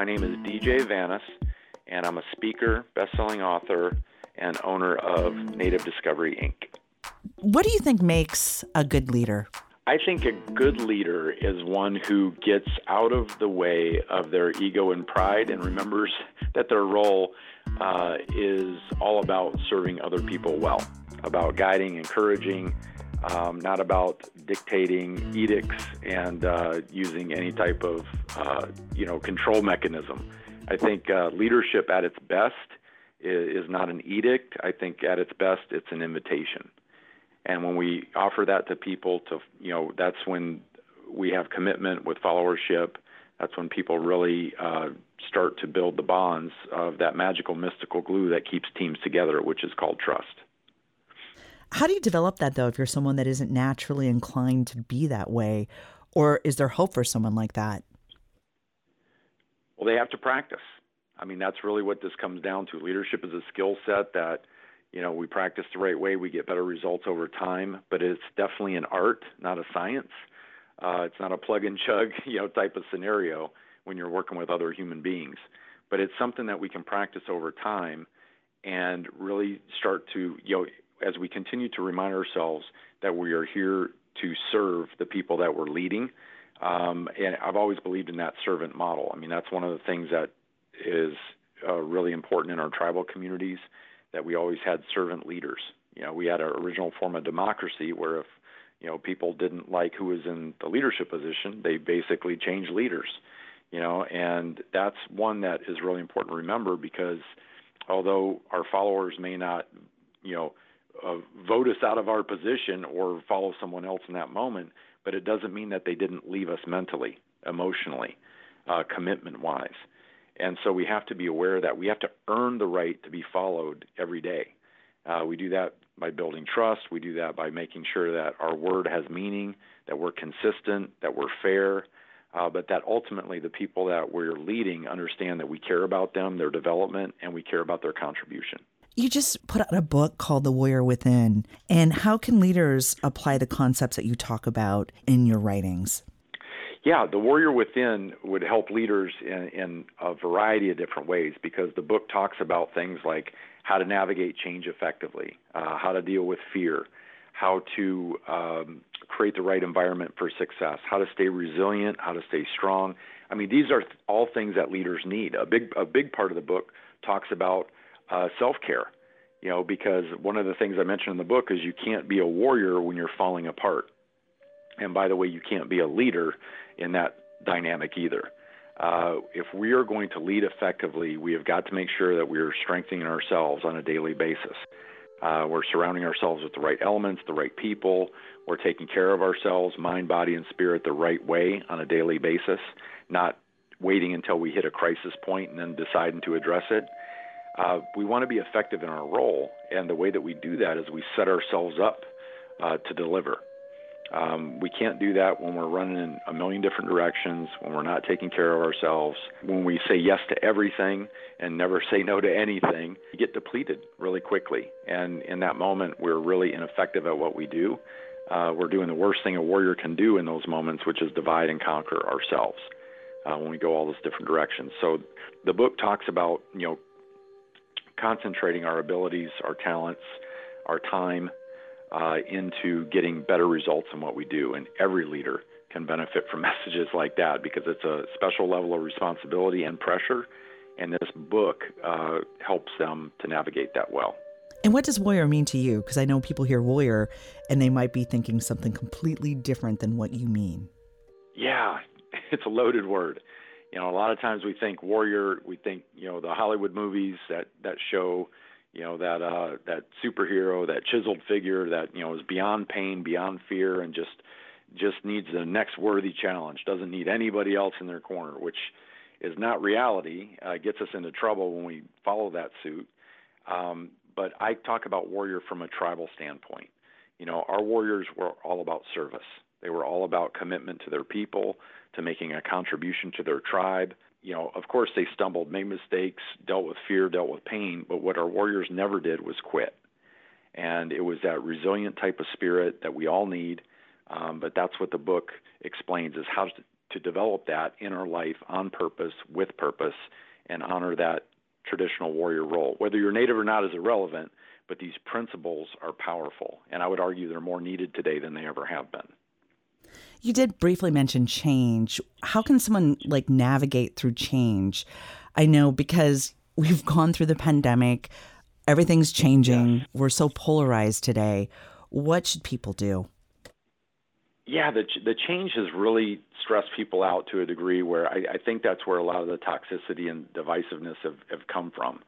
My name is DJ Vanas, and I'm a speaker, best-selling author, and owner of Native Discovery Inc. What do you think makes a good leader? I think a good leader is one who gets out of the way of their ego and pride and remembers that their role is all about serving other people well, about guiding, encouraging, not about dictating edicts and using any type of control mechanism. I think leadership at its best is not an edict. I think at its best, it's an invitation. And when we offer that to people, that's when we have commitment with followership. That's when people really start to build the bonds of that magical, mystical glue that keeps teams together, which is called trust. How do you develop that, though, if you're someone that isn't naturally inclined to be that way? Or is there hope for someone like that? Well, they have to practice. I mean, that's really what this comes down to. Leadership is a skill set that, we practice the right way, we get better results over time, but it's definitely an art, not a science. It's not a plug and chug, type of scenario when you're working with other human beings. But it's something that we can practice over time and really start to, as we continue to remind ourselves that we are here to serve the people that we're leading. And I've always believed in that servant model. I mean, that's one of the things that is really important in our tribal communities, that we always had servant leaders. We had our original form of democracy where if, people didn't like who was in the leadership position, they basically changed leaders, and that's one that is really important to remember, because although our followers may not, vote us out of our position or follow someone else in that moment, but it doesn't mean that they didn't leave us mentally, emotionally, commitment-wise. And so we have to be aware that we have to earn the right to be followed every day. We do that by building trust. We do that by making sure that our word has meaning, that we're consistent, that we're fair, but that ultimately the people that we're leading understand that we care about them, their development, and we care about their contribution. You just put out a book called The Warrior Within. And how can leaders apply the concepts that you talk about in your writings? Yeah, The Warrior Within would help leaders in a variety of different ways, because the book talks about things like how to navigate change effectively, how to deal with fear, how to create the right environment for success, how to stay resilient, how to stay strong. I mean, these are all things that leaders need. A big part of the book talks about self-care, because one of the things I mentioned in the book is you can't be a warrior when you're falling apart. And by the way, you can't be a leader in that dynamic either. If we are going to lead effectively, we have got to make sure that we are strengthening ourselves on a daily basis. We're surrounding ourselves with the right elements, the right people. We're taking care of ourselves, mind, body, and spirit the right way on a daily basis, not waiting until we hit a crisis point and then deciding to address it. We want to be effective in our role, and the way that we do that is we set ourselves up to deliver. We can't do that when we're running in a million different directions, when we're not taking care of ourselves, when we say yes to everything and never say no to anything. You get depleted really quickly. And in that moment, we're really ineffective at what we do. We're doing the worst thing a warrior can do in those moments, which is divide and conquer ourselves when we go all those different directions. So the book talks about, concentrating our abilities, our talents, our time, into getting better results in what we do. And every leader can benefit from messages like that, because it's a special level of responsibility and pressure. And this book helps them to navigate that well. And what does warrior mean to you? Because I know people hear warrior and they might be thinking something completely different than what you mean. Yeah, it's a loaded word. A lot of times we think warrior, we think, the Hollywood movies that show, that superhero, that chiseled figure that, is beyond pain, beyond fear, and just needs the next worthy challenge, doesn't need anybody else in their corner, which is not reality, gets us into trouble when we follow that suit. But I talk about warrior from a tribal standpoint. Our warriors were all about service. They were all about commitment to their people, to making a contribution to their tribe. Of course they stumbled, made mistakes, dealt with fear, dealt with pain, but what our warriors never did was quit. And it was that resilient type of spirit that we all need, but that's what the book explains, is how to to develop that in our life on purpose, with purpose, and honor that traditional warrior role. Whether you're Native or not is irrelevant, but these principles are powerful, and I would argue they're more needed today than they ever have been. You did briefly mention change. How can someone navigate through change? I know because we've gone through the pandemic, everything's changing. Yeah. We're so polarized today. What should people do? Yeah, the change has really stressed people out to a degree where I think that's where a lot of the toxicity and divisiveness have come from,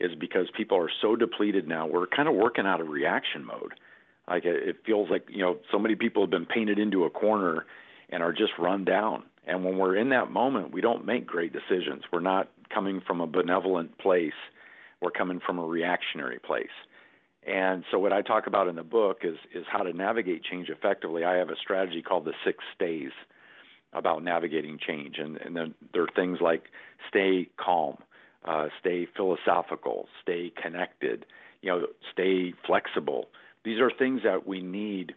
is because people are so depleted now. We're kind of working out of reaction mode. It feels like, so many people have been painted into a corner and are just run down. And when we're in that moment, we don't make great decisions. We're not coming from a benevolent place. We're coming from a reactionary place. And so what I talk about in the book is how to navigate change effectively. I have a strategy called the 6 Stays about navigating change. And then there are things like stay calm, stay philosophical, stay connected, stay flexible. These are things that we need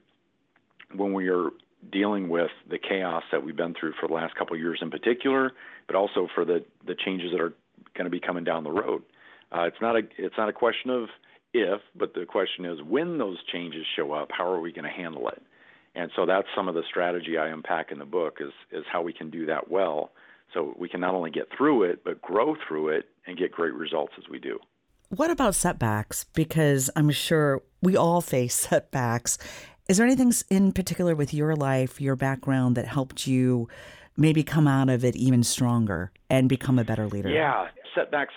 when we are dealing with the chaos that we've been through for the last couple of years in particular, but also for the changes that are going to be coming down the road. It's not a question of if, but the question is when those changes show up, how are we going to handle it? And so that's some of the strategy I unpack in the book is how we can do that well, so we can not only get through it, but grow through it and get great results as we do. What about setbacks? Because I'm sure we all face setbacks. Is there anything in particular with your life, your background, that helped you maybe come out of it even stronger and become a better leader? Yeah, setbacks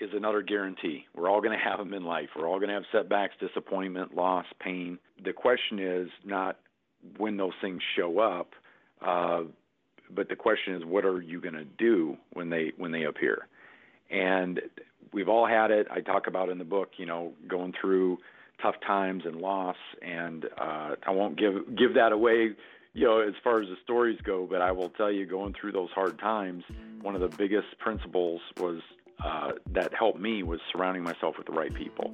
is another guarantee. We're all going to have them in life. We're all going to have setbacks, disappointment, loss, pain. The question is not when those things show up, but the question is, what are you going to do when they appear? And we've all had it. I talk about in the book, going through tough times and loss. And I won't give that away, as far as the stories go, but I will tell you, going through those hard times, one of the biggest principles was that helped me was surrounding myself with the right people.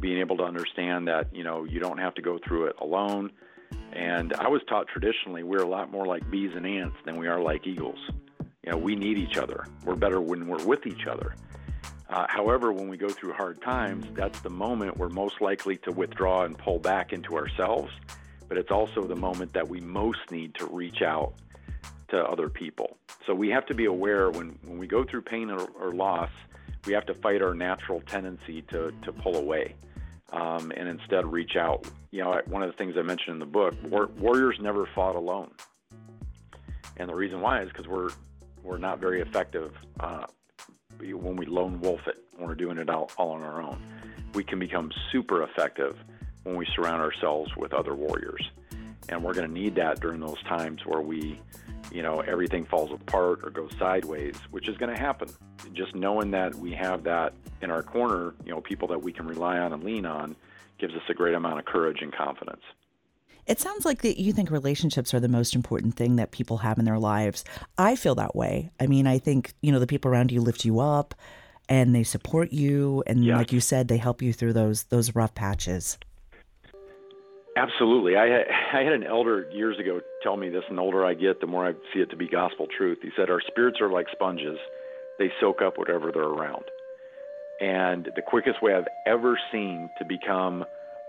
Being able to understand that, you don't have to go through it alone. And I was taught traditionally, we're a lot more like bees and ants than we are like eagles. We need each other. We're better when we're with each other. However, when we go through hard times, that's the moment we're most likely to withdraw and pull back into ourselves. But it's also the moment that we most need to reach out to other people. So we have to be aware when we go through pain or loss, we have to fight our natural tendency to pull away and instead reach out. One of the things I mentioned in the book, warriors never fought alone. And the reason why is because we're not very effective when we lone wolf it, when we're doing it all on our own. We can become super effective when we surround ourselves with other warriors. And we're going to need that during those times where we, everything falls apart or goes sideways, which is going to happen. Just knowing that we have that in our corner, people that we can rely on and lean on, gives us a great amount of courage and confidence. It sounds like that you think relationships are the most important thing that people have in their lives. I feel that way. I mean, I think, the people around you lift you up and they support you. And yeah, like you said, they help you through those rough patches. Absolutely. I had an elder years ago tell me this, and the older I get, the more I see it to be gospel truth. He said, our spirits are like sponges. They soak up whatever they're around. And the quickest way I've ever seen to become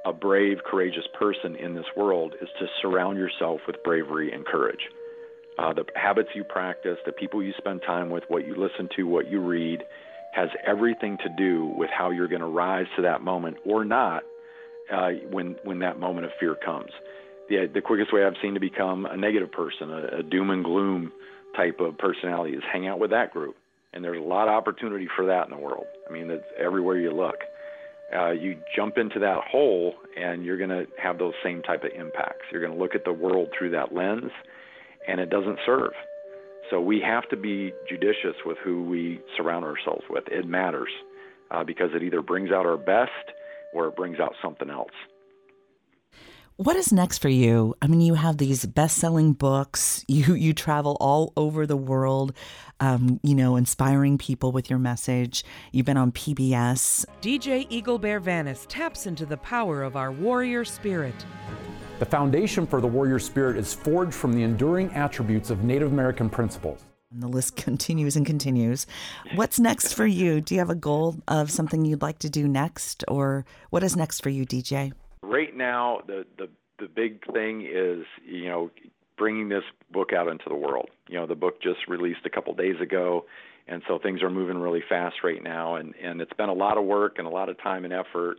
a brave, courageous person in this world is to surround yourself with bravery and courage. The habits you practice, the people you spend time with, what you listen to, what you read, has everything to do with how you're going to rise to that moment or not when that moment of fear comes. The quickest way I've seen to become a negative person, a doom and gloom type of personality, is hang out with that group. And there's a lot of opportunity for that in the world. I mean, that's everywhere you look. You jump into that hole and you're going to have those same type of impacts. You're going to look at the world through that lens, and it doesn't serve. So we have to be judicious with who we surround ourselves with. It matters because it either brings out our best or it brings out something else. What is next for you? I mean, you have these best-selling books. You travel all over the world, inspiring people with your message. You've been on PBS. DJ Eagle Bear Vanas taps into the power of our warrior spirit. The foundation for the warrior spirit is forged from the enduring attributes of Native American principles. And the list continues and continues. What's next for you? Do you have a goal of something you'd like to do next, or what is next for you, DJ? Right now, the big thing is, you know, bringing this book out into the world. You know, the book just released a couple days ago, and so things are moving really fast right now. And it's been a lot of work and a lot of time and effort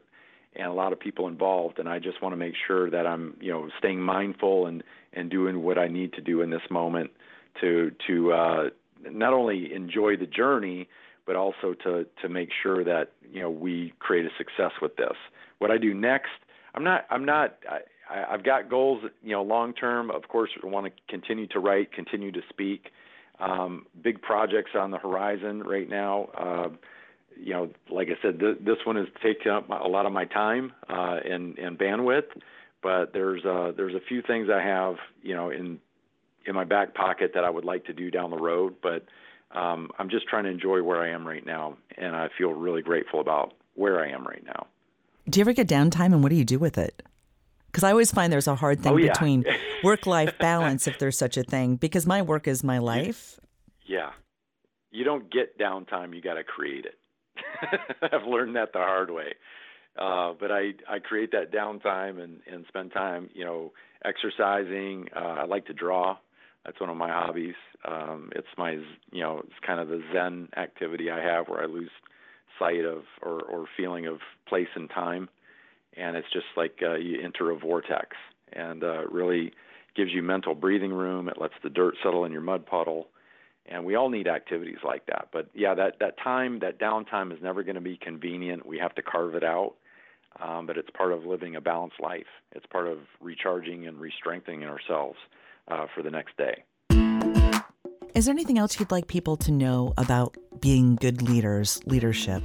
and a lot of people involved, and I just want to make sure that I'm, you know, staying mindful and doing what I need to do in this moment to not only enjoy the journey, but also to make sure that, you know, we create a success with this. What I do next, I've got goals, you know, long term. Of course, I want to continue to write, continue to speak. Big projects on the horizon right now. You know, like I said, this one has taken up a lot of my time and bandwidth. But there's a few things I have, you know, in my back pocket that I would like to do down the road. But I'm just trying to enjoy where I am right now, and I feel really grateful about where I am right now. Do you ever get downtime, and what do you do with it? Because I always find there's a hard thing between work-life balance, if there's such a thing, because my work is my life. Yeah. You don't get downtime. You got to create it. I've learned that the hard way. But I create that downtime and spend time, you know, exercising. I like to draw. That's one of my hobbies. It's kind of the Zen activity I have where I lose sight of or feeling of place and time. And it's just like you enter a vortex, and really gives you mental breathing room. It lets the dirt settle in your mud puddle. And we all need activities like that. But, yeah, that downtime is never going to be convenient. We have to carve it out. But it's part of living a balanced life. It's part of recharging and re-strengthening ourselves for the next day. Is there anything else you'd like people to know about being good leaders, leadership?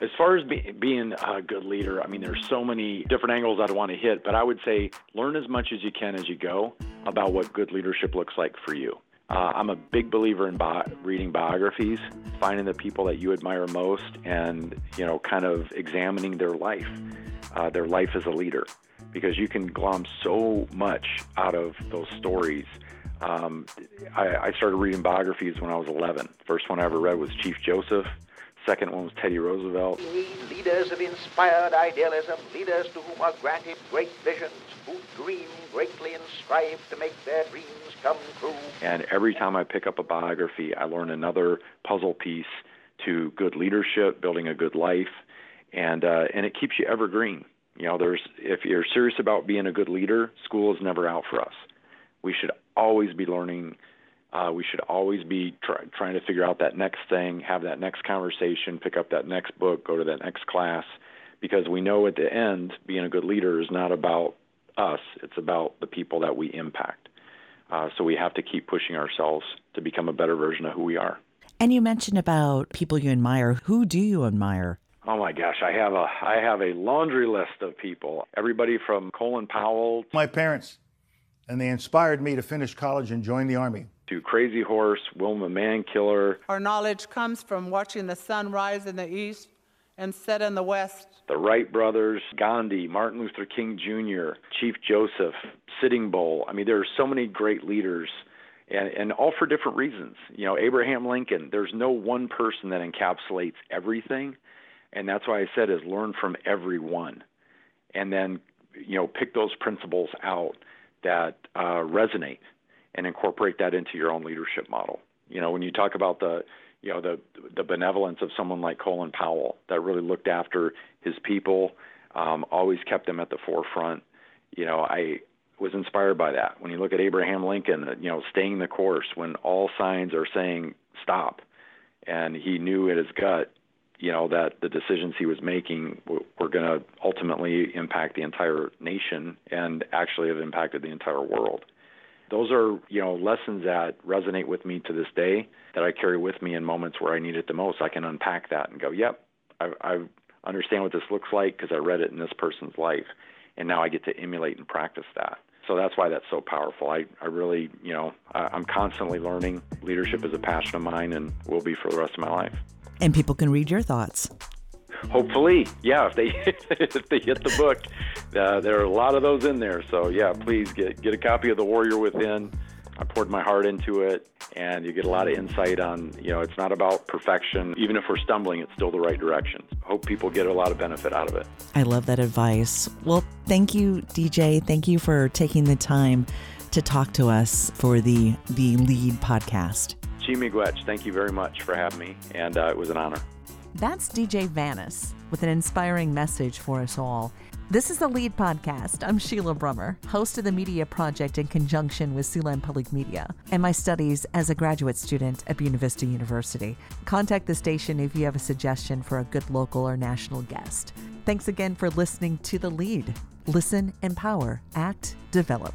As far as being a good leader, I mean, there's so many different angles I'd want to hit, but I would say learn as much as you can as you go about what good leadership looks like for you. I'm a big believer in reading biographies, finding the people that you admire most and, you know, kind of examining their life as a leader, because you can glom so much out of those stories. I started reading biographies when I was 11. First one I ever read was Chief Joseph. Second one was Teddy Roosevelt. We leaders of inspired idealism, leaders to whom are granted great visions, who dream greatly and strive to make their dreams come true. And every time I pick up a biography, I learn another puzzle piece to good leadership, building a good life, and it keeps you evergreen. You know, if you're serious about being a good leader, school is never out for us. We should always be learning. We should always be trying to figure out that next thing, have that next conversation, pick up that next book, go to that next class, because we know at the end, being a good leader is not about us. It's about the people that we impact. So we have to keep pushing ourselves to become a better version of who we are. And you mentioned about people you admire. Who do you admire? Oh my gosh, I have a laundry list of people. Everybody from Colin Powell. My parents, and they inspired me to finish college and join the Army. To Crazy Horse, Wilma Mankiller. Our knowledge comes from watching the sun rise in the east and set in the west. The Wright brothers, Gandhi, Martin Luther King Jr., Chief Joseph, Sitting Bull. I mean, there are so many great leaders, and all for different reasons. You know, Abraham Lincoln, there's no one person that encapsulates everything, and that's why I said is learn from everyone. And then, you know, pick those principles out that resonate, and incorporate that into your own leadership model. You know, when you talk about the benevolence of someone like Colin Powell that really looked after his people, always kept them at the forefront. You know, I was inspired by that. When you look at Abraham Lincoln, you know, staying the course when all signs are saying stop, and he knew in his gut, you know, that the decisions he was making were going to ultimately impact the entire nation and actually have impacted the entire world. Those are, you know, lessons that resonate with me to this day that I carry with me in moments where I need it the most. I can unpack that and go, yep, I understand what this looks like because I read it in this person's life, and now I get to emulate and practice that. So that's why that's so powerful. I really, you know, I'm constantly learning. Leadership is a passion of mine and will be for the rest of my life. And people can read your thoughts. hopefully, yeah, if they hit the book, there are a lot of those in there. So yeah, please get a copy of The Warrior Within. I poured my heart into it, and you get a lot of insight on, it's not about perfection. Even if we're stumbling, it's still the right direction. Hope people get a lot of benefit out of it. I love that advice. Well, thank you, DJ. Thank you for taking the time to talk to us for the LEAD podcast. Chi Miigwech, thank you very much for having me, and it was an honor. That's DJ Vanas with an inspiring message for us all. This is the LEAD Podcast. I'm Sheila Brummer, host of the Media Project in conjunction with Siouxland Public Media and my studies as a graduate student at Buena Vista University. Contact the station if you have a suggestion for a good local or national guest. Thanks again for listening to The LEAD. Listen, empower, act, develop.